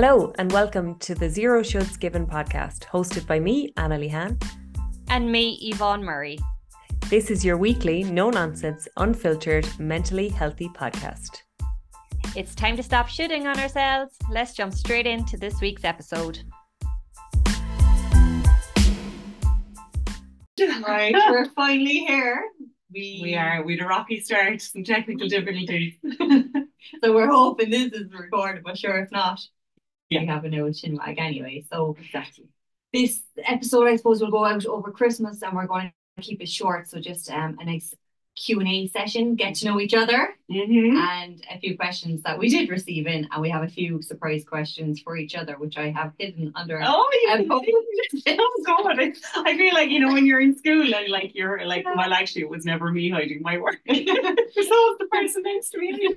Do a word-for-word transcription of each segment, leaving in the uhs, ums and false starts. Hello and welcome to the Zero Shoulds Given podcast, hosted by me, Anna Lehan. And me, Yvonne Murray. This is your weekly, no-nonsense, unfiltered, mentally healthy podcast. It's time to stop shitting on ourselves. Let's jump straight into this week's episode. Right, we're finally here. We, we are. We had a rocky start, some technical difficulties. So we're hoping this is recorded, but sure if not, yeah. We have a new chin lag anyway. So exactly. This episode, I suppose, will go out over Christmas, and we're going to keep it short. So just um, a nice Q and A session, get to know each other, mm-hmm. and a few questions that we did receive in, and we have a few surprise questions for each other, which I have hidden under. Oh, a po- oh God! I, I feel like, you know, when you're in school and like you're like, yeah. Well, actually, it was never me hiding my work. It was always the person next to me,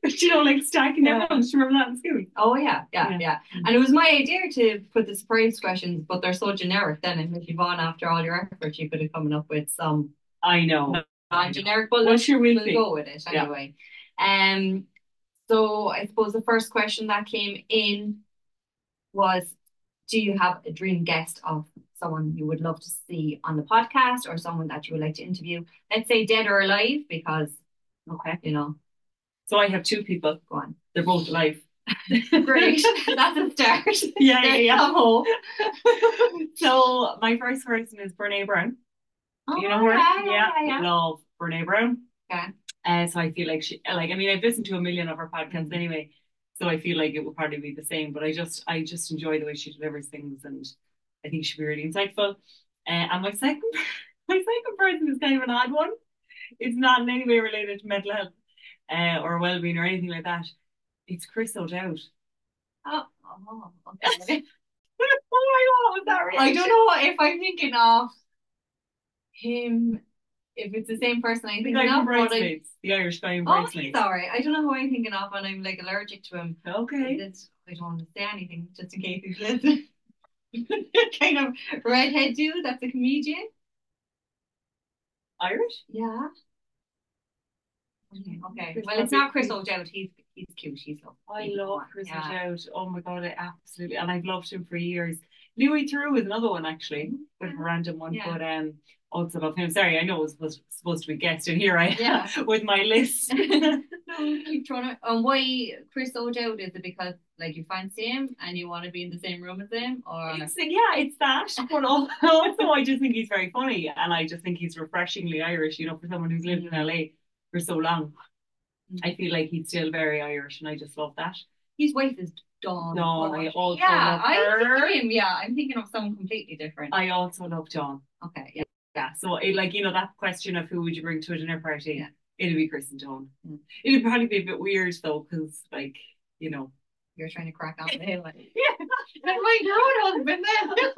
but you know, like stacking yeah. them. Do you remember that in school? Oh yeah, yeah, yeah, yeah. And it was my idea to put the surprise questions, but they're so generic. Then, and if you've on after all your efforts, you could have come up with some. I know. Uh, generic, but let's we'll go with it anyway. Yeah. Um. So I suppose the first question that came in was, do you have a dream guest of someone you would love to see on the podcast, or someone that you would like to interview? Let's say dead or alive, because okay, you know. So I have two people. Go on. They're both alive. Great. That's a start. Yeah, yeah, yeah. So my first person is Brene Brown. Oh, you know her? Yeah, yeah, yeah, yeah. Love Brene Brown. Yeah. Uh, so I feel like she, like, I mean, I've listened to a million of her podcasts anyway, so I feel like it would probably be the same, but I just, I just enjoy the way she delivers things, and I think she'd be really insightful. Uh, and my second, my second person is kind of an odd one. It's not in any way related to mental health uh, or well-being or anything like that. It's Chris O'Dowd. Oh, oh, okay. Oh my God, was that really? I don't know if I'm thinking of him, if it's the same person I think of, the, the Irish guy in Bridesmaids. Oh, sorry, I don't know who I'm thinking of, and I'm like allergic to him. Okay, I don't want to say anything just in case he's listening. Kind of redhead dude that's a comedian. Irish? Yeah. Okay. Okay. Well, it's not Chris O'Dowd. He's he's cute. He's lovely. I love Chris yeah. O'Dowd. Oh my God, I absolutely, and I've loved him for years. Louis Theroux is another one, actually, a bit of a random one, yeah. but um, also love him. Sorry, I know it was supposed, supposed to be guest, and here I am yeah. with my list. No, keep trying to. And why Chris O'Dowd? Is it because like you fancy him and you want to be in the same room as him, or it's, yeah, it's that. But also, I just think he's very funny, and I just think he's refreshingly Irish. You know, for someone who's lived mm-hmm. in L A for so long, mm-hmm. I feel like he's still very Irish, and I just love that. His wife is. Dawn. Dawn, I also yeah, love her. I him, yeah, I'm thinking of someone completely different. I also love Dawn. Okay, yeah. Yeah, so it, like, you know, that question of who would you bring to a dinner party, yeah. it'll be Chris and Dawn. Mm. It'll probably be a bit weird, though, because, like, you know. You're trying to crack out the hill. Yeah. My grown husband then.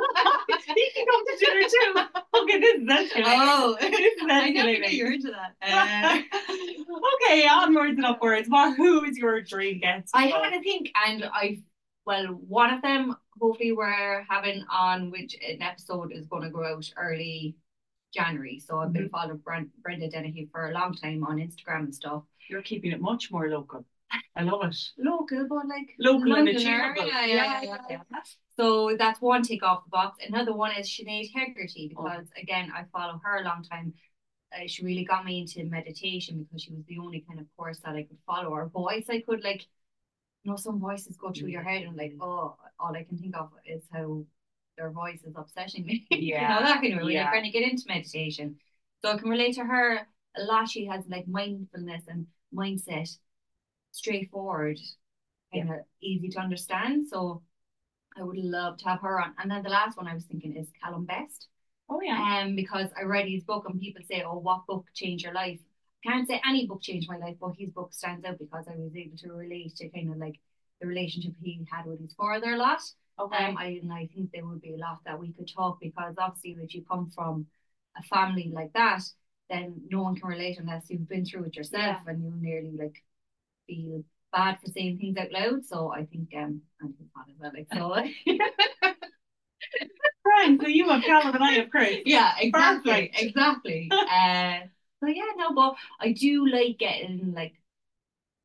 He can come to dinner too. Okay, this is escalating. Oh, this is escalating. I never knew you were into that. Uh... okay, onwards and upwards. Well, who is your dream guest? I had to think, and I, well, one of them, hopefully we're having on, which an episode is going to go out early January. So I've been mm-hmm. following Brent, Brenda Dennehy for a long time on Instagram and stuff. You're keeping it much more local. I love it. Local, but like local and achievable. Yeah, yeah, yeah, yeah. So that's one tick off the box. Another one is Sinead Hegarty, because oh. again, I follow her a long time. Uh, she really got me into meditation, because she was the only kind of course that I could follow. Her voice, I could like, you know, some voices go through your head, and like, oh, all I can think of is how their voice is obsessing me. Yeah, you know, that kind of way. Yeah. You're trying to get into meditation, so I can relate to her a lot. She has like mindfulness and mindset. Straightforward, kind yeah. of easy to understand. So I would love to have her on. And then the last one I was thinking is Callum Best. Oh yeah. Um, because I read his book, and people say, "Oh, what book changed your life?" Can't say any book changed my life, but his book stands out because I was able to relate to kind of like the relationship he had with his father a lot. Okay. Um, I and I think there would be a lot that we could talk, because obviously, if you come from a family like that, then no one can relate unless you've been through it yourself, yeah. and you nearly like. Feel bad for saying things out loud, so I think um I'm not as well. Like, so, right, so you have Callum and I have Chris. Yeah, exactly, perfect. Exactly. uh, so yeah, no, but I do like getting like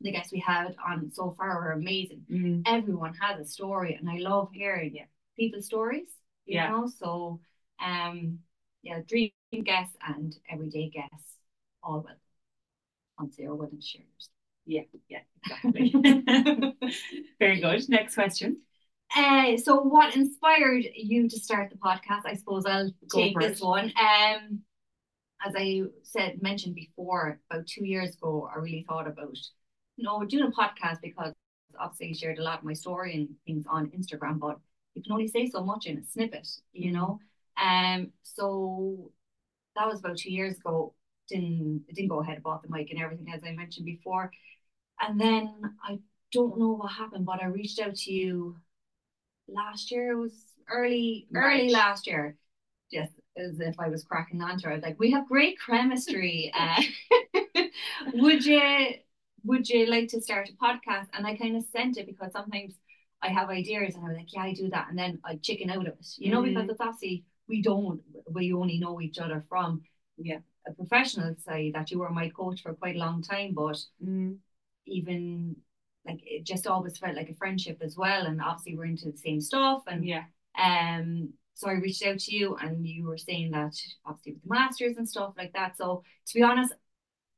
the guests we had on so far were amazing. Mm. Everyone has a story, and I love hearing it. People's stories, you yeah. know. So, um, yeah, dream guests and everyday guests, all well on Zero Wouldn't Share. Yeah, yeah, exactly. Very good. Next question. Uh, so what inspired you to start the podcast? I suppose I'll Go take this one. Um, as I said, mentioned before, about two years ago, I really thought about, you know, doing a podcast because obviously I shared a lot of my story and things on Instagram, but you can only say so much in a snippet, you know. Um, so that was about two years ago. Didn't, didn't go ahead, bought the mic and everything, as I mentioned before. And then I don't know what happened, but I reached out to you last year. It was early, March. early last year. Yes, as if I was cracking on to her. I was like, we have great chemistry. Uh, would you, would you like to start a podcast? And I kind of sent it because sometimes I have ideas and I'm like, yeah, I do that. And then I chicken out of it, you know, mm. because it's obviously we don't, we only know each other from, yeah. a professional side, that you were my coach for quite a long time, but mm. even like it just always felt like a friendship as well, and obviously we're into the same stuff, and yeah um so I reached out to you and you were saying that obviously with the masters and stuff like that. So to be honest,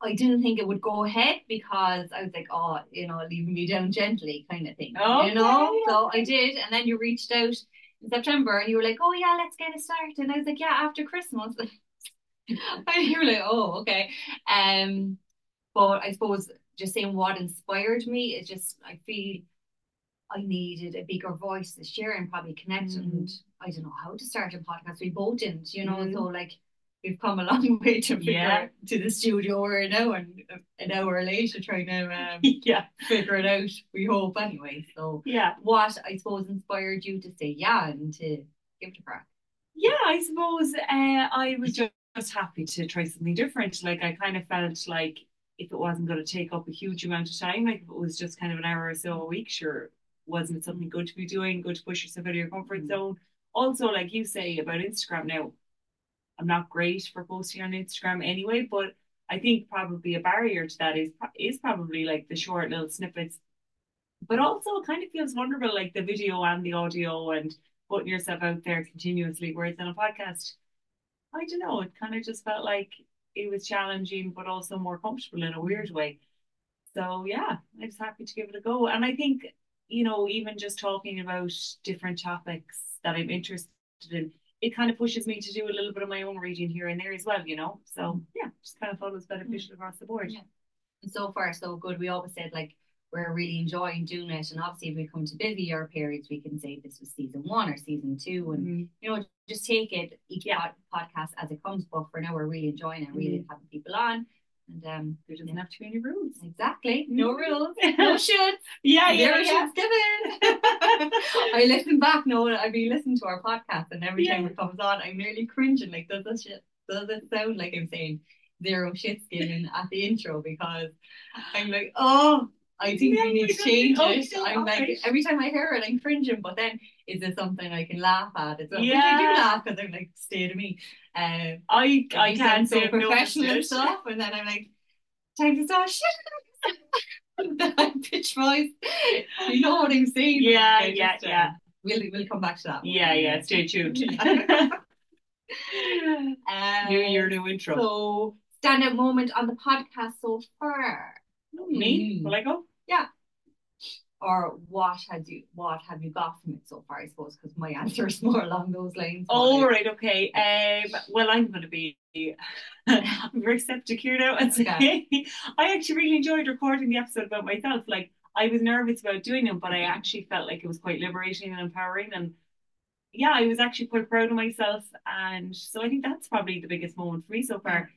I didn't think it would go ahead because I was like, oh, you know, leaving me down gently kind of thing, okay. you know. So I did, and then you reached out in September and you were like, oh yeah, let's get it started. And I was like, yeah, after Christmas. And you were like, oh, okay. Um, but I suppose just saying what inspired me is just, I feel I needed a bigger voice this year and probably connect. Mm. And I don't know how to start a podcast. We both didn't, you know. Mm. So like we've come a long way to figure yeah. out to the studio or an hour and an hour later trying to um, yeah figure it out. We hope anyway. So yeah, what I suppose inspired you to say yeah and to give it a crack? Yeah, I suppose uh, I was just. was happy to try something different. Like I kind of felt like if it wasn't going to take up a huge amount of time, like if it was just kind of an hour or so a week, sure, wasn't it something good to be doing, good to push yourself out of your comfort mm-hmm. zone. Also, like you say about Instagram, now I'm not great for posting on Instagram anyway, but I think probably a barrier to that is is probably like the short little snippets, but also it kind of feels wonderful, like the video and the audio and putting yourself out there continuously, whereas on a podcast, I don't know, it kind of just felt like it was challenging but also more comfortable in a weird way. So yeah, I was happy to give it a go. And I think, you know, even just talking about different topics that I'm interested in, it kind of pushes me to do a little bit of my own reading here and there as well, you know. So yeah, just kind of thought it was beneficial mm-hmm. across the board. Yeah. And so far so good. We always said like we're really enjoying doing it, and obviously if we come to busier periods we can say this was season one or season two, and mm-hmm. you know, just take it each yeah. podcast as it comes. But for now we're really enjoying it, really mm-hmm. having people on, and um there doesn't yeah. have to be any rules. Exactly, no mm-hmm. rules, no shoulds. yeah yeah, yeah. Given. I listen back no I mean listen to our podcast, and every yeah. time it comes on I'm nearly cringing, like does this shit does it sound like I'm saying zero shits given at the intro, because I'm like, oh, I think yeah, we need to change oh, it. I'm like, right. every time I hear it, I'm cringing, but then is there something I can laugh at as well? Yeah. Which I do laugh, because I'm like, stay to me. Um, I, I can't say so professional and stuff, and then I'm like, time to start shit. And then I pitch voice. You know what I'm saying? Yeah, like, yeah, just, um, yeah. We'll, we'll come back to that. Yeah, yeah, yeah, stay tuned. um, New year, new intro. So, standout moment on the podcast so far. Me? Mm. Will I go? Yeah. Or what had you what have you got from it so far, I suppose, because my answer is more along those lines. Oh, right, okay. Um well, I'm gonna be I'm very septic here now and okay. say I actually really enjoyed recording the episode about myself. Like I was nervous about doing them, but I actually felt like it was quite liberating and empowering, and yeah, I was actually quite proud of myself, and so I think that's probably the biggest moment for me so far.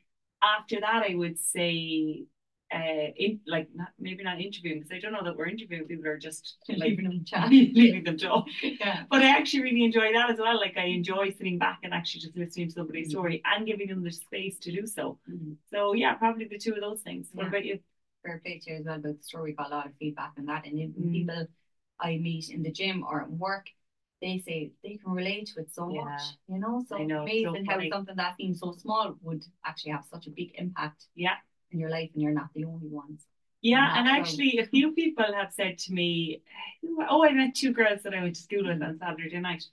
After that I would say Uh, in, like not, maybe not interviewing, because I don't know that we're interviewing people, are just like, leaving them chat, leaving them talk. Yeah. But I actually really enjoy that as well. Like I enjoy sitting back and actually just listening to somebody's mm-hmm. story and giving them the space to do so. Mm-hmm. So yeah, probably the two of those things. Yeah. What about you? Fair play to you as well about the story. Got a lot of feedback on that, and mm-hmm. people I meet in the gym or at work, they say they can relate to it so yeah. much, you know. So know, amazing so how something that seems so small would actually have such a big impact. Yeah. In your life, and you're not the only ones. Yeah, and actually a few people have said to me, oh, I met two girls that I went to school with on Saturday night,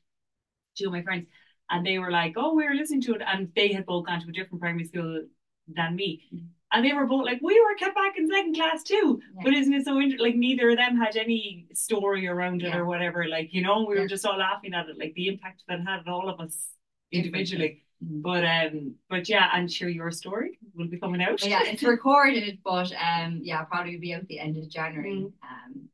two of my friends, and they were like, oh, we were listening to it, and they had both gone to a different primary school than me. Mm-hmm. And they were both like, we were kept back in second class too. Yeah. But isn't it so interesting? Like, neither of them had any story around it, yeah, or whatever. Like, you know, we yeah. were just all laughing at it, like the impact that had on all of us individually. Mm-hmm. But um, but yeah, I'm sure your story will be coming out. Yeah, it's recorded, but um, yeah, probably be out the end of January. Mm-hmm. Um,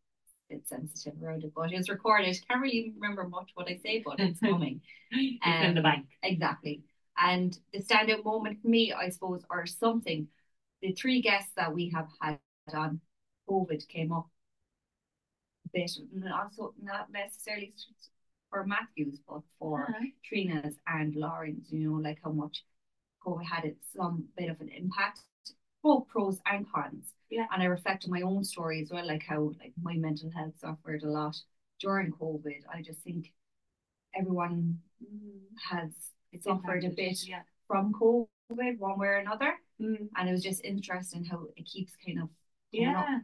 it's sensitive around it, but it's recorded. Can't really remember much what I say, but it's coming. It's um, in the bank. Exactly. And the standout moment for me, I suppose, or something. The three guests that we have had on, COVID came up a bit, also not necessarily for Matthew's, but for uh-huh. Trina's and Lauren's, you know, like how much COVID had it, some bit of an impact, both pros and cons. Yeah. And I reflect on my own story as well, like how like my mental health suffered a lot during COVID. I just think everyone has it suffered a bit yeah. from COVID. One way or another, mm. and it was just interesting how it keeps kind of yeah up.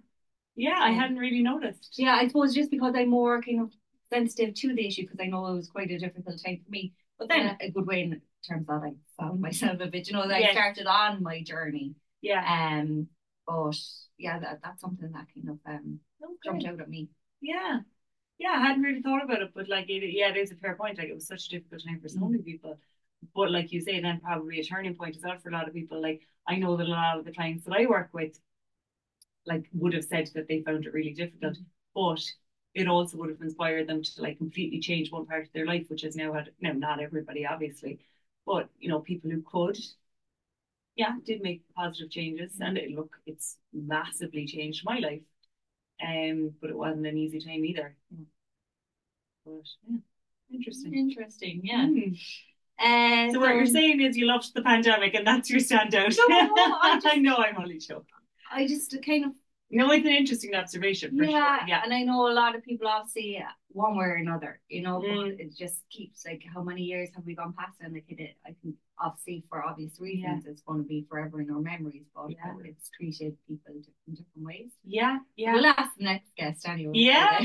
yeah I hadn't really noticed. Yeah, I suppose just because I'm more kind of sensitive to the issue, because I know it was quite a difficult time for me, but then yeah. a good way in terms that I found myself a bit, you know, that yes. I started on my journey. Yeah. Um but yeah, that, that's something that kind of um okay. jumped out at me. Yeah. Yeah, I hadn't really thought about it, but like it, yeah, it is a fair point. Like, it was such a difficult time for so many mm. people. But like you say, then probably a turning point as well for a lot of people. Like, I know that a lot of the clients that I work with, like, would have said that they found it really difficult, but it also would have inspired them to like completely change one part of their life, which has now had, no, not everybody obviously, but you know, people who could, yeah, did make positive changes. And it, look, it's massively changed my life, um, but it wasn't an easy time either. But yeah, interesting. Interesting, yeah. Mm. Uh, so, so what you're saying is you loved the pandemic and that's your standout. No, no, I, just, I know I'm only joking. I just kind of... No, it's an interesting observation. For yeah, sure. yeah, and I know a lot of people obviously one way or another, you know, mm. but it just keeps like, how many years have we gone past? And like, it, I think obviously for obvious reasons, yeah. it's going to be forever in our memories, but yeah. it's treated people in different, different ways. Yeah, yeah. We'll ask the next guest anyway. Yeah.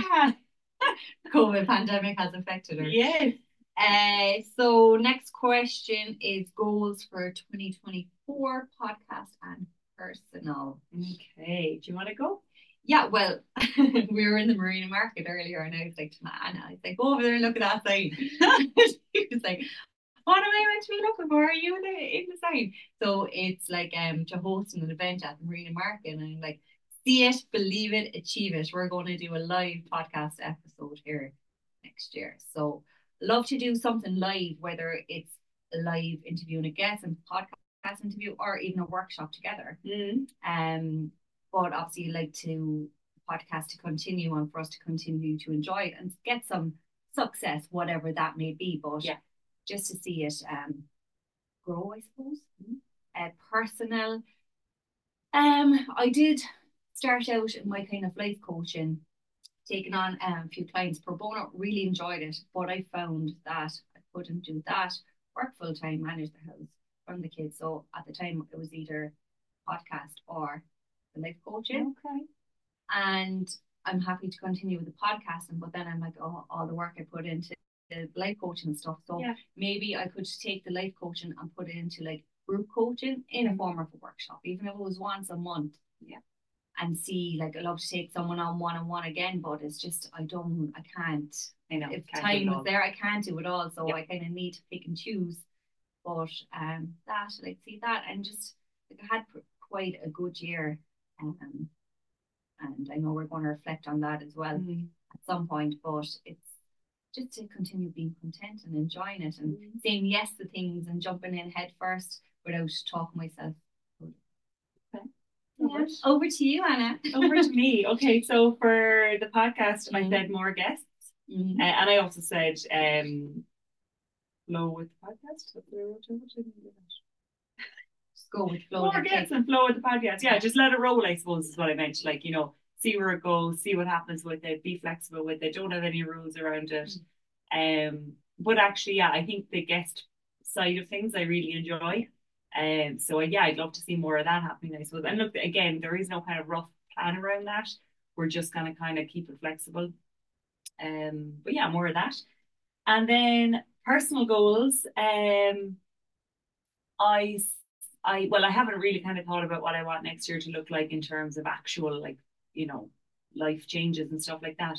COVID pandemic has affected her. Yes. Uh, so next question is goals for twenty twenty-four, podcast and personal. Okay, do you want to go? Yeah, well, we were in the Marina Market earlier and I was like, Anna, I was like, go over there and look at that sign. She was like, what am I meant to be looking for? Are you in the, in the sign? So it's like um to host an event at the Marina Market, and I'm like, see it, believe it, achieve it. We're going to do a live podcast episode here next year. So love to do something live, whether it's a live interviewing a guest and podcast interview, or even a workshop together. Mm. Um, but obviously, like to podcast to continue and for us to continue to enjoy it and get some success, whatever that may be. But yeah, just to see it um grow, I suppose. Mm. Uh, personal. Um, I did start out in my kind of life coaching, taken on um, a few clients pro bono, really enjoyed it, but I found that I couldn't do that, work full time, manage the house, run the kids. So at the time it was either podcast or the life coaching. Okay. And I'm happy to continue with the podcasting, but then I'm like, oh, all the work I put into the life coaching and stuff. So yeah. maybe I could take the life coaching and put it into like group coaching in a form of a workshop, even if it was once a month. Yeah. And see, like, I love to take someone on one-on-one again, but it's just, I don't, I can't, I know, if can't time was there, I can't do it all, so yep. I kind of need to pick and choose, but um, that, like, see that, and just, like, I had quite a good year, um, and I know we're going to reflect on that as well mm-hmm. at some point, but it's just to continue being content and enjoying it, and mm-hmm. saying yes to things, and jumping in head first, without talking myself. Yeah. Over to you, Anna. Over to me. Okay, so for the podcast, mm-hmm. I said more guests, mm-hmm. uh, and I also said um, flow with the podcast. Just go with flow. More guests and flow with the podcast. Yeah, just let it roll, I suppose, is what I meant. Like, you know, see where it goes, see what happens with it, be flexible with it. Don't have any rules around it. Mm-hmm. Um, but actually, yeah, I think the guest side of things I really enjoy. Um, so yeah, I'd love to see more of that happening, I suppose. And look, again, there is no kind of rough plan around that. We're just going to kind of keep it flexible. Um, but yeah, more of that. And then personal goals. Um, I, I, well, I haven't really kind of thought about what I want next year to look like in terms of actual, like, you know, life changes and stuff like that.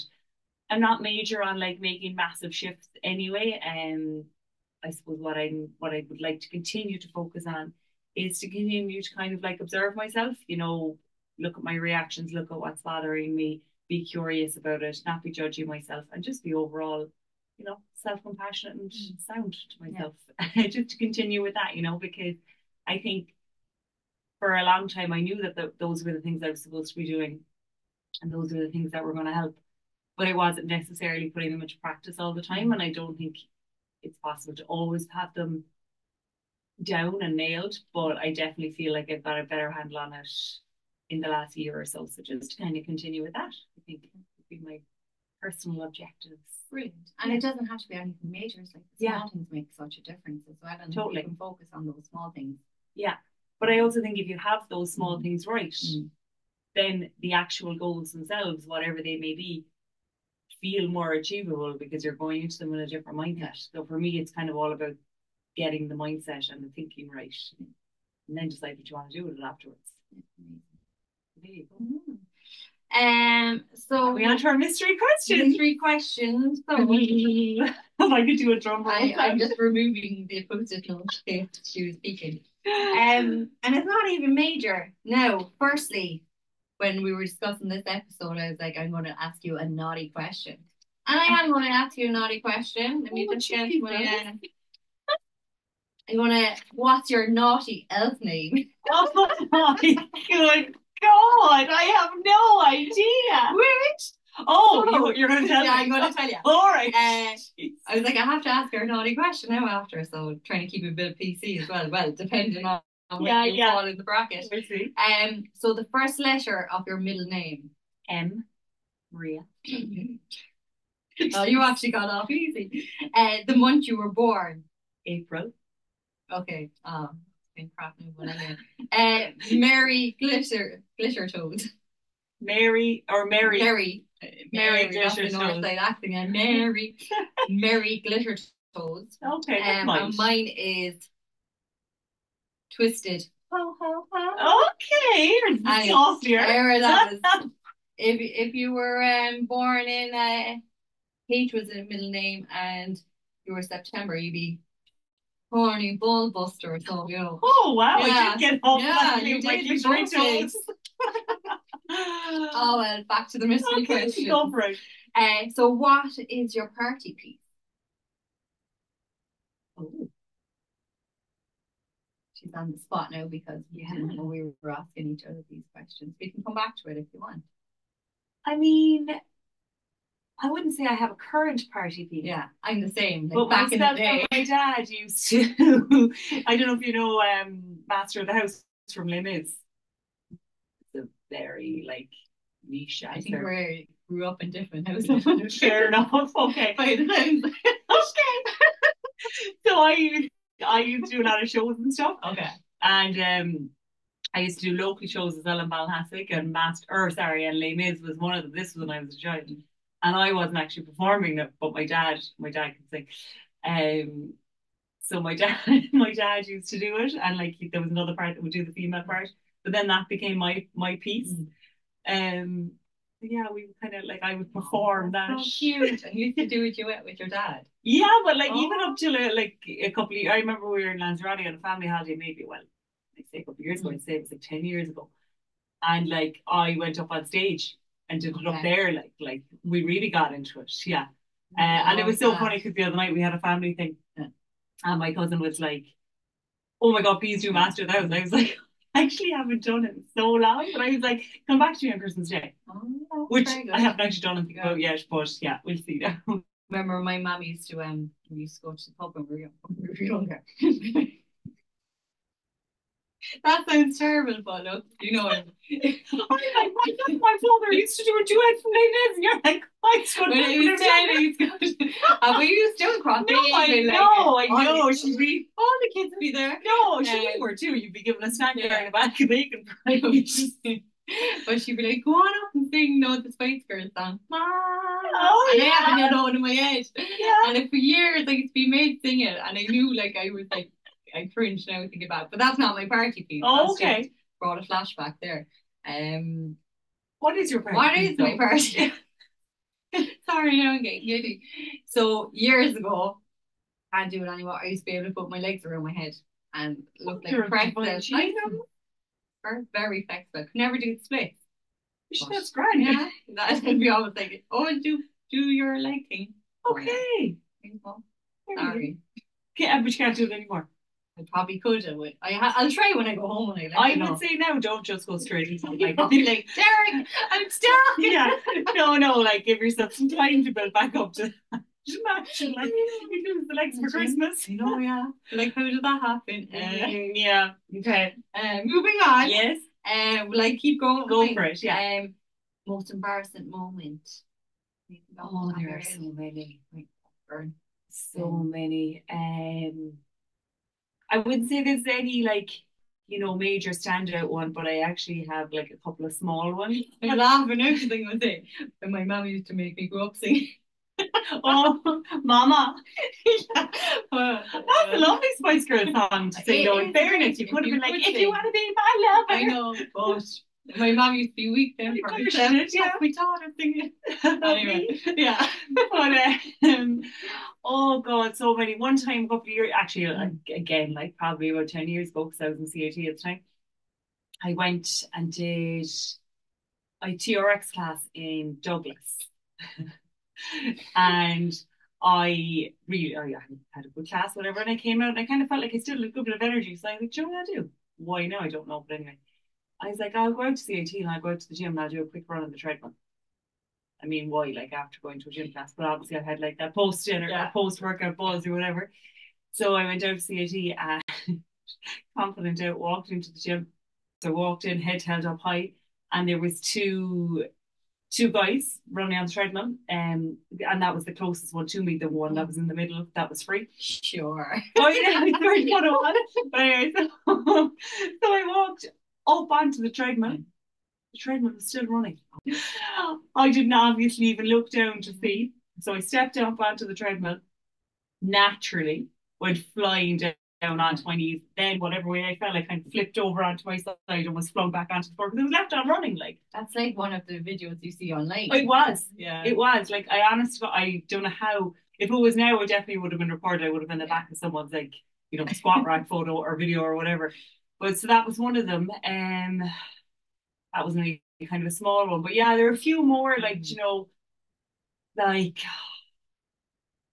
I'm not major on like making massive shifts anyway. Um, I suppose what I what I would like to continue to focus on is to continue to kind of like observe myself, you know, look at my reactions, look at what's bothering me, be curious about it, not be judging myself, and just be overall, you know, self-compassionate and sound to myself. Yeah. Just to continue with that, you know, because I think for a long time I knew that the, those were the things I was supposed to be doing and those were the things that were going to help. But I wasn't necessarily putting them into practice all the time, and I don't think it's possible to always have them down and nailed, but I definitely feel like I've got a better handle on it in the last year or so. So just to kind of continue with that, I think would be my personal objectives. Brilliant. And yeah. It doesn't have to be anything major. It's like the small yeah. things make such a difference as well, and totally. You can focus on those small things. Yeah, but I also think if you have those small mm. things right, mm. then the actual goals themselves, whatever they may be, feel more achievable because you're going into them with a different mindset. So for me, it's kind of all about getting the mindset and the thinking right, and then decide what you want to do with it afterwards. There you go. Um, so we're on to our mystery questions. Mystery questions. So if I could do a drum roll, I'm just removing the post-it note she was speaking. Um, and it's not even major. No, firstly, when we were discussing this episode, I was like, I'm going to ask you a naughty question. And I am going to ask you a naughty question. Let me just get one in. I want to, what's your naughty elf name? Oh my good God, I have no idea. Which? Oh, oh. You, you're going to tell yeah, me. Yeah, I'm going to tell you. All right. Uh, I was like, I have to ask her a naughty question now after, so trying to keep a bit of P C as well. Well, depending on. Yeah, yeah. Fall in the bracket. Um. So the first letter of your middle name, M. Maria. Oh, you actually got off easy. Uh, the month you were born, April. Okay. Um. Been cracking one again. Uh, Mary Glitter Glitter Toad. Mary or Mary. Mary. Mary Glitter Toad. Mary. Mary Glitter Toad. Okay. Um, nice. And mine is Twisted. Ho, ho, ho. Okay. I swear that was, if, if you were um, born in uh, H was a middle name and you were September, you'd be Horny Bull Buster. So, you know. Oh, wow. Yeah. I did get off. Yeah, you did. Like, you did. Oh, well, back to the mystery okay, question. Go for it. Uh, so, what is your party piece? Oh. She's on the spot now because we yeah. didn't know we were asking each other these questions. We can come back to it if you want. I mean, I wouldn't say I have a current party piece. Yeah, I'm the same. Like but back in the day, my dad used to. I don't know if you know um, Master of the House from Le Miz. It's a very like niche. I, I think we grew up in different houses. Fair enough. Okay. Okay. So I. I used to do a lot of shows and stuff. Okay. And um, I used to do local shows as Ellen Balhassig and Master, or sorry, and Le Miz was one of them. This was when I was a child, and I wasn't actually performing them, but my dad, my dad could sing. Um, so my dad, my dad used to do it, and like there was another part that would do the female part, but then that became my my piece. Mm. Um, yeah, we kind of like I would perform that. So cute, and you used to do a duet with your dad. Yeah, but like oh. even up till a, like a couple of years, I remember we were in Lanzarote on a family holiday, maybe, well, I say a couple of years ago, mm. I'd say it was like ten years ago. And like I went up on stage and did okay. it up there, like, like we really got into it, yeah. Uh, and it was so that. funny because the other night we had a family thing yeah. and my cousin was like, oh my God, please do Master of the House. I was like, I actually haven't done it in so long, but I was like, come back to me on Christmas Day, oh, which I haven't actually done anything about yet, but yeah, we'll see now. Remember, my mum used to um, we used to go to the pub when we were young, when we were younger. That sounds terrible, but look, you know. I'm like, my, my father used to do a duet from David, and you're like, I just wouldn't do that. And we used to cross. No, I know, I know. She'd be all the kids would be there. No, she um, were too. You'd be giving a snack yeah. in the back of bacon. But she'd be like, go on up and sing, no, the Spice Girls song. Oh, and yeah. I haven't had one in my head. Yeah. And like, for years I used to be made sing it, and I knew, like, I was like, I cringed now thinking about it. But that's not my party piece. Oh, that's okay. Brought a flashback there. Um, what is your party? What is my party? Sorry, now I'm getting giddy. So years ago, can't do it anymore. I used to be able to put my legs around my head and look oh, like practice. I know. Very flexible. Never do splits. That's great. Yeah, that's gonna be always like, oh, do do your leg thing. Okay. Well, sorry. Can't, but you can't do it anymore. I probably could. I would. I ha I'll try when I go home. And I, I would know. Say now, don't just go straight into like, like, Derek, I'm stuck. Yeah. No, no. Like, give yourself some time to build back up to. Imagine, like, you lose the legs for Christmas. No, yeah. Like, how did that happen? Uh, yeah. Okay. Uh, moving on. Yes. Um, will I keep going? Go for it. Yeah. Um, most embarrassing moment. Oh, there are so many. So many. Um, I wouldn't say there's any, like, you know, major standout one, but I actually have like a couple of small ones. I'm laughing out the thing with it. And my mum used to make me grow up singing. Oh, Mama. Yeah. uh, That's a lovely Spice Girl song to sing, though. In fairness, you could have been like, if you want to be my lover. I know, but my mom used to be weak then. For it, yeah. We taught her singing. Anyway, yeah. But, um, oh, God, so many. One time, a couple of years, actually, mm. again, like probably about ten years ago, because I was in C I T at the time, I went and did a T R X class in Douglas. And I really, I had a good class, whatever, and I came out and I kind of felt like I still had a good bit of energy, so I was like, do you know what I do? Why now? I don't know, but anyway, I was like, I'll go out to C I T and I'll go out to the gym and I'll do a quick run on the treadmill. I mean, why, like, after going to a gym class? But obviously I had like that post dinner, yeah. post workout buzz or whatever. So I went out to C I T and confident out, walked into the gym. So I walked in, head held up high, and there was two Two guys running on the treadmill, um, and that was the closest one to me, the one that was in the middle, that was free. Sure. Oh, yeah, I started one on. But anyway, so, so I walked up onto the treadmill. The treadmill was still running. I didn't obviously even look down to see. So I stepped up onto the treadmill, naturally went flying down. down onto my knees, then whatever way I fell, I kind of flipped over onto my side and was flung back onto the floor because I was left on running. Like, that's like one of the videos you see online. It was, yeah, it was. Like, I honestly, I don't know how. If it was now, I definitely would have been recorded. I would have been in the back of someone's, like, you know, squat rack photo or video or whatever. But so that was one of them. Um, that was really kind of a small one, but yeah, there are a few more. Like, you know, like,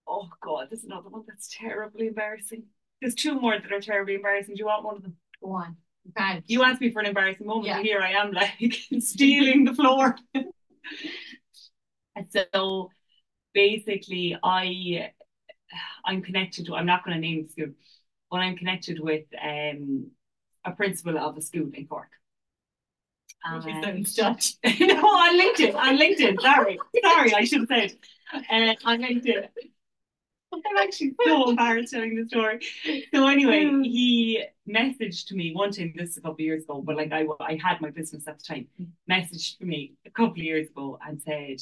oh God, there's another one that's terribly embarrassing. There's two more that are terribly embarrassing. Do you want one of them? Go on. You can't. You asked me for an embarrassing moment, yeah. And here I am, like, stealing the floor. And so basically, I, I'm connected to, I'm not going to name the school, but I'm connected with um, a principal of a school in Cork. Um, judge. No, on LinkedIn. On LinkedIn. Sorry. Sorry, I should have said. Uh, on LinkedIn. I'm actually so embarrassed telling the story. So anyway, he messaged me one time, this is a couple of years ago, but like I, I had my business at the time, messaged me a couple of years ago and said,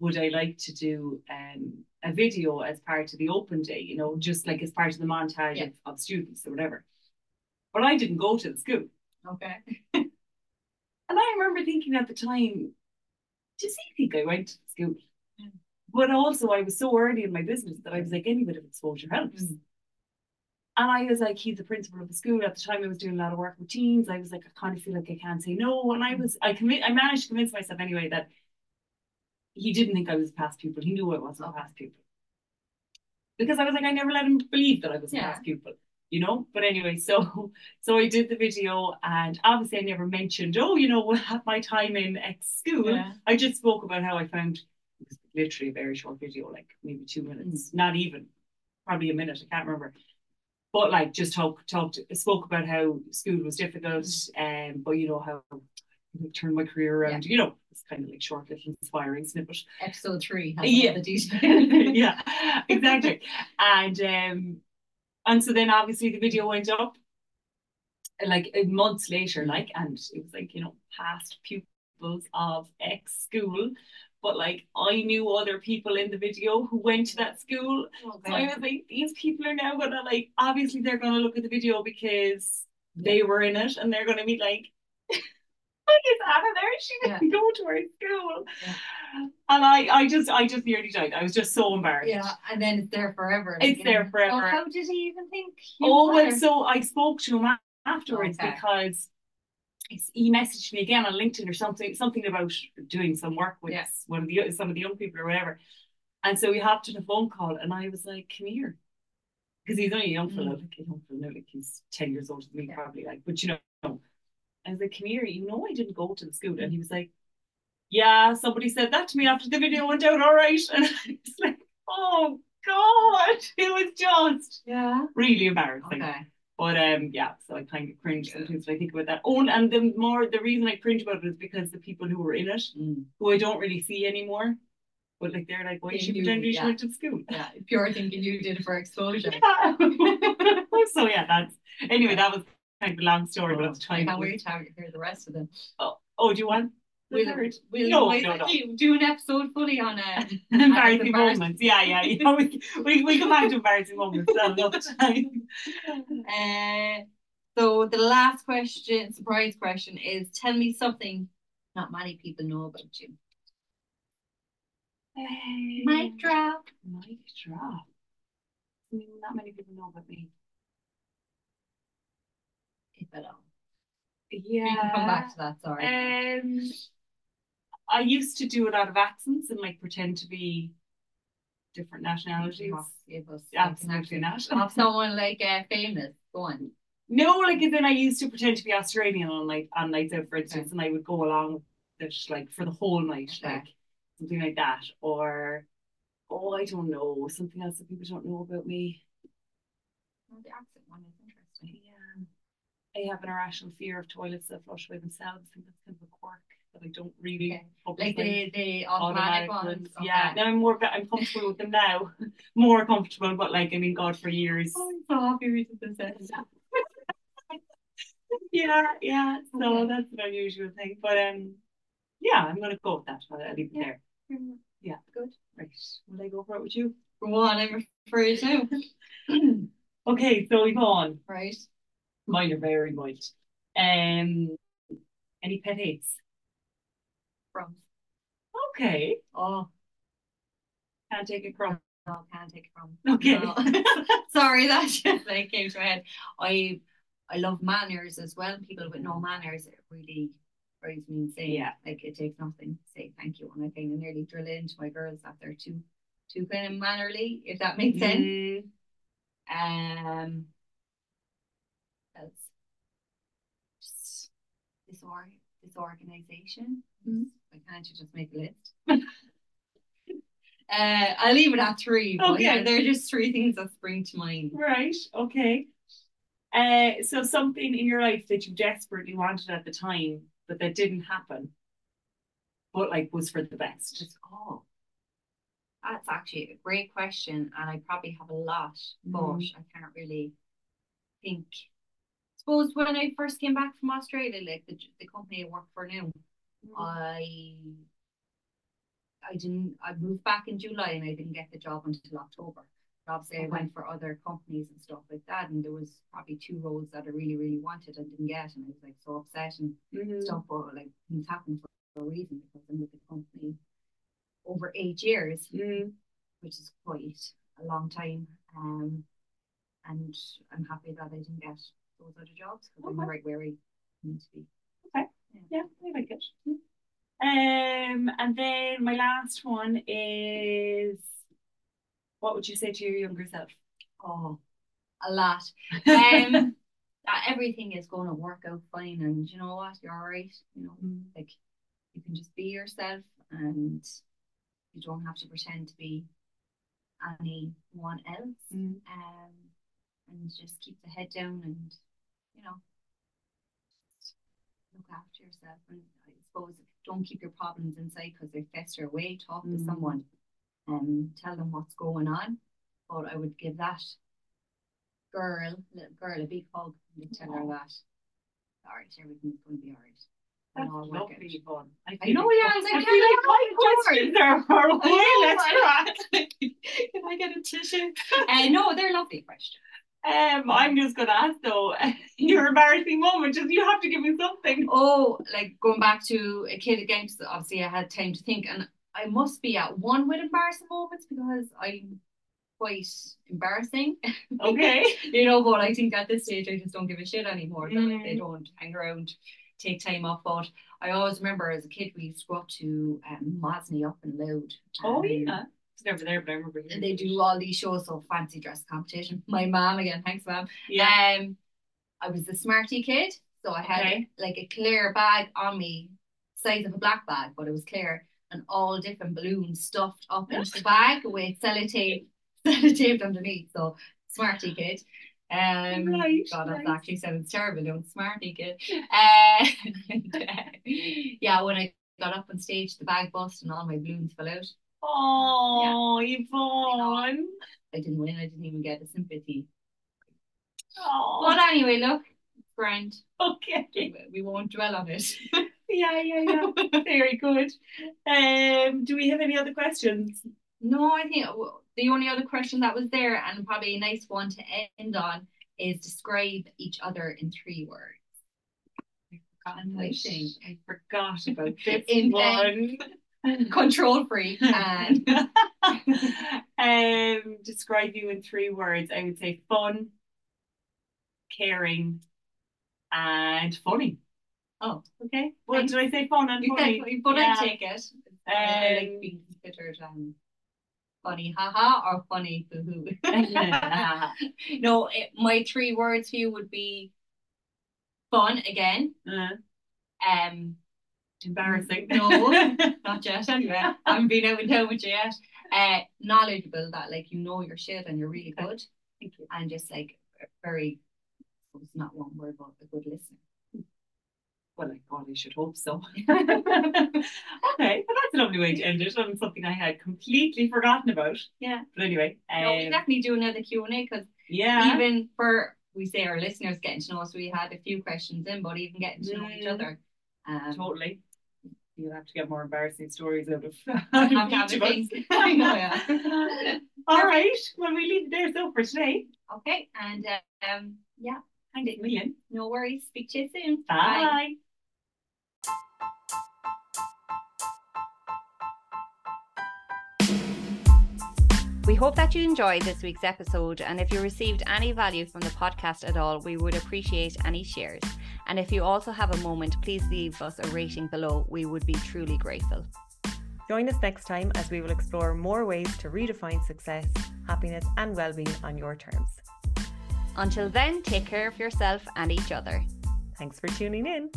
would I like to do um, a video as part of the open day, you know, just like as part of the montage, yeah, of, of students or whatever. But I didn't go to the school. Okay. And I remember thinking at the time, does he think I went to the school? But also I was so early in my business that I was like, any bit of exposure helps. Mm. And I was like, he's the principal of the school. At the time I was doing a lot of work with teens. I was like, I kind of feel like I can't say no. And I was, I conv- I managed to convince myself anyway that he didn't think I was a past pupil. He knew I wasn't a past pupil. Because I was like, I never let him believe that I was, yeah, a past pupil, you know? But anyway, so, so I did the video, and obviously I never mentioned, oh, you know, we'll have my time in X school. Yeah. I just spoke about how I found, literally a very short video, like maybe two minutes, mm, not even, probably a minute, I can't remember, but like just talk, talked spoke about how school was difficult, and um, but you know how I turned my career around, yeah, you know, it's kind of like short little inspiring snippet. Episode three has, yeah, the detail. Yeah, exactly. And um and so then obviously the video went up, like months later, like, and it was like, you know, past pupils of X school, but like I knew other people in the video who went to that school. Okay. So I was like, these people are now gonna, like, obviously they're gonna look at the video because they were in it, and they're gonna be like, what is Anna there? She didn't yeah. go to her school. Yeah. And I, I just, I just nearly died. I was just so embarrassed. Yeah, and then it's there forever. Like, it's there know. forever. So how did he even think? Oh, well, so I spoke to him afterwards okay. because he messaged me again on LinkedIn or something, something about doing some work with yes. one of the some of the young people or whatever. And so we hopped on a phone call, and I was like, "Come here," because he's only a young fellow, mm. like a young fellow, like he's ten years older than me, yeah. probably. Like, but you know. I was like, "Come here, you know I didn't go to the school." And he was like, "Yeah, somebody said that to me after the video went out, all right." And I was like, oh God, it was just yeah. really embarrassing. Okay. But um, yeah, so I kind of cringe sometimes when I think about that. Oh, and the more, the reason I cringe about it is because the people who were in it, mm. who I don't really see anymore, but like, they're like, why did she pretend she went to school? Yeah, pure thinking you did for exposure. Yeah. So yeah, that's, anyway, that was kind of a long story, but I was trying to wait to hear the rest of them. Oh, oh, do you want? We'll, we'll no, no, no. do an episode fully on uh, embarrassing moments. Yeah, yeah, yeah. We we, we come back to embarrassing moments another time. Uh, so the last question, surprise question, is: tell me something not many people know about you. Hey. Mic drop. Mic drop. I mean, not many people know about me. If at all. Yeah. We can come back to that. Sorry. Um. I used to do a lot of accents and like pretend to be different nationalities. Absolutely not. Of someone like uh, famous, go on. No, like then I used to pretend to be Australian on like on nights out, for instance, okay. and I would go along with it like for the whole night, okay. like something like that, or oh, I don't know, something else that people don't know about me. Well, the accent one is interesting. Yeah, I have an irrational fear of toilets that flush by themselves. I think that's kind of a quirk. That I don't really okay. like the the automatic, automatic ones. Okay. Yeah, now I'm more I'm comfortable with them now, more comfortable. But like I mean, God, for years. Oh, I'm so happy we did this. Yeah, yeah. So okay. that's an unusual thing, but um, yeah, I'm gonna go with that. I'll leave it yeah. there. Yeah, good. Right, will I go for it with you? Go on, I'm free too. Okay, so we go on. Right. Mine are very mild. Um, any pet hates? Crumbs. Okay. Oh, can't take a crumb. No, can't take a crumb. Okay. No. Sorry, that just like came to my head. I I love manners as well. People with no manners, it really drives me insane. Yeah. Like it takes nothing to say thank you. And I kind of nearly drill into my girls that they're too too kind of mannerly, if that makes sense. Mm. Um. Else, just disorder. Disorganisation. Mm-hmm. Why can't you just make a list? uh, I'll leave it at three. But okay. Yeah, there are just three things that spring to mind. Right. Okay. Uh, so something in your life that you desperately wanted at the time, but that didn't happen, but like was for the best. Just oh, that's actually a great question, and I probably have a lot, mm-hmm. but I can't really think. I suppose when I first came back from Australia, like the, the company I work for now, mm. I I didn't I moved back in July and I didn't get the job until October. But obviously okay. I went for other companies and stuff like that, and there was probably two roles that I really really wanted and didn't get, and I was like so upset and mm-hmm. stuff. But like things happened for a reason, because I'm with the company over eight years, mm. which is quite a long time. Um, and I'm happy that I didn't get those other jobs, because okay. I'm right where we need to be. Okay. Yeah, yeah, I like it. Um, and then my last one is, what would you say to your younger self? Oh, a lot. Um, that everything is going to work out fine, and you know what, you're all right. You know, mm. like you can just be yourself, and you don't have to pretend to be anyone else. Mm. Um, and just keep the head down, and you know, look after yourself. And I suppose don't keep your problems inside because they fester away. Talk mm. to someone and tell them what's going on. But I would give that girl, little girl, a big hug and tell her that ours. Everything's going to be ours. That's lovely, Yvonne. I, I know, yeah. I was like, I feel like my questions are horrible. Let's try. Can I get a tissue? Uh, no, they're lovely questions. Um, I'm just going to ask, though, your embarrassing moment. Just you have to give me something. Oh, like going back to a kid again, because obviously I had time to think, and I must be at one with embarrassing moments because I'm quite embarrassing. Okay. You know, but I think at this stage I just don't give a shit anymore. Mm. Like, they don't hang around, take time off. But I always remember as a kid we used to go up to um, Mosney up in Loud. Oh, yeah. Never there, but I remember. And they do all these shows, so fancy dress competition. My mom again, thanks mom. Yeah. Um, I was the smarty kid, so I had okay. like a clear bag on me, size of a black bag, but it was clear, and all different balloons stuffed up yeah. into the bag with sellotape, sellotaped underneath. So smarty kid. Um, right, God, that right. actually sounds terrible. Don't smarty kid. Uh, and, uh, yeah, when I got up on stage, the bag bust and all my balloons fell out. Oh, yeah. Yvonne. I didn't win. I didn't even get a sympathy. Oh. But anyway, look, grand. Okay. We won't dwell on it. yeah, yeah, yeah. Very good. Um, do we have any other questions? No, I think the only other question that was there, and probably a nice one to end on, is describe each other in three words. I forgot, I forgot about this in one. Um, Control freak and um describe you in three words. I would say fun, caring, and funny. Oh, okay. Well, did I say fun and funny? But yeah. I take it. Um, I like being considered um funny, haha, or funny, hoo hoo. No, it, my three words for you would be fun again. Uh-huh. Um. Embarrassing. No, not yet. Anyway, I haven't been out and down with you yet. Uh, knowledgeable, that like you know your shit and you're really good. Thank you. And just like very, it's not one word, but a good listener. Well, I probably should hope so. Okay, well, that's a lovely way to end it on something I had completely forgotten about. Yeah. But anyway, um, no, we definitely do another Q and A because yeah, even for we say our listeners getting to know us, we had a few questions in, but even getting to know mm. each other. Um, totally. You'll have to get more embarrassing stories out of, out of each of us. I know, yeah. All right. Well, we leave it there so for today. Okay. And uh, um, yeah, thanks a million. No worries. Speak to you soon. Bye. Bye. We hope that you enjoyed this week's episode, and if you received any value from the podcast at all, we would appreciate any shares. And if you also have a moment, please leave us a rating below. We would be truly grateful. Join us next time as we will explore more ways to redefine success, happiness and well-being on your terms. Until then, take care of yourself and each other. Thanks for tuning in.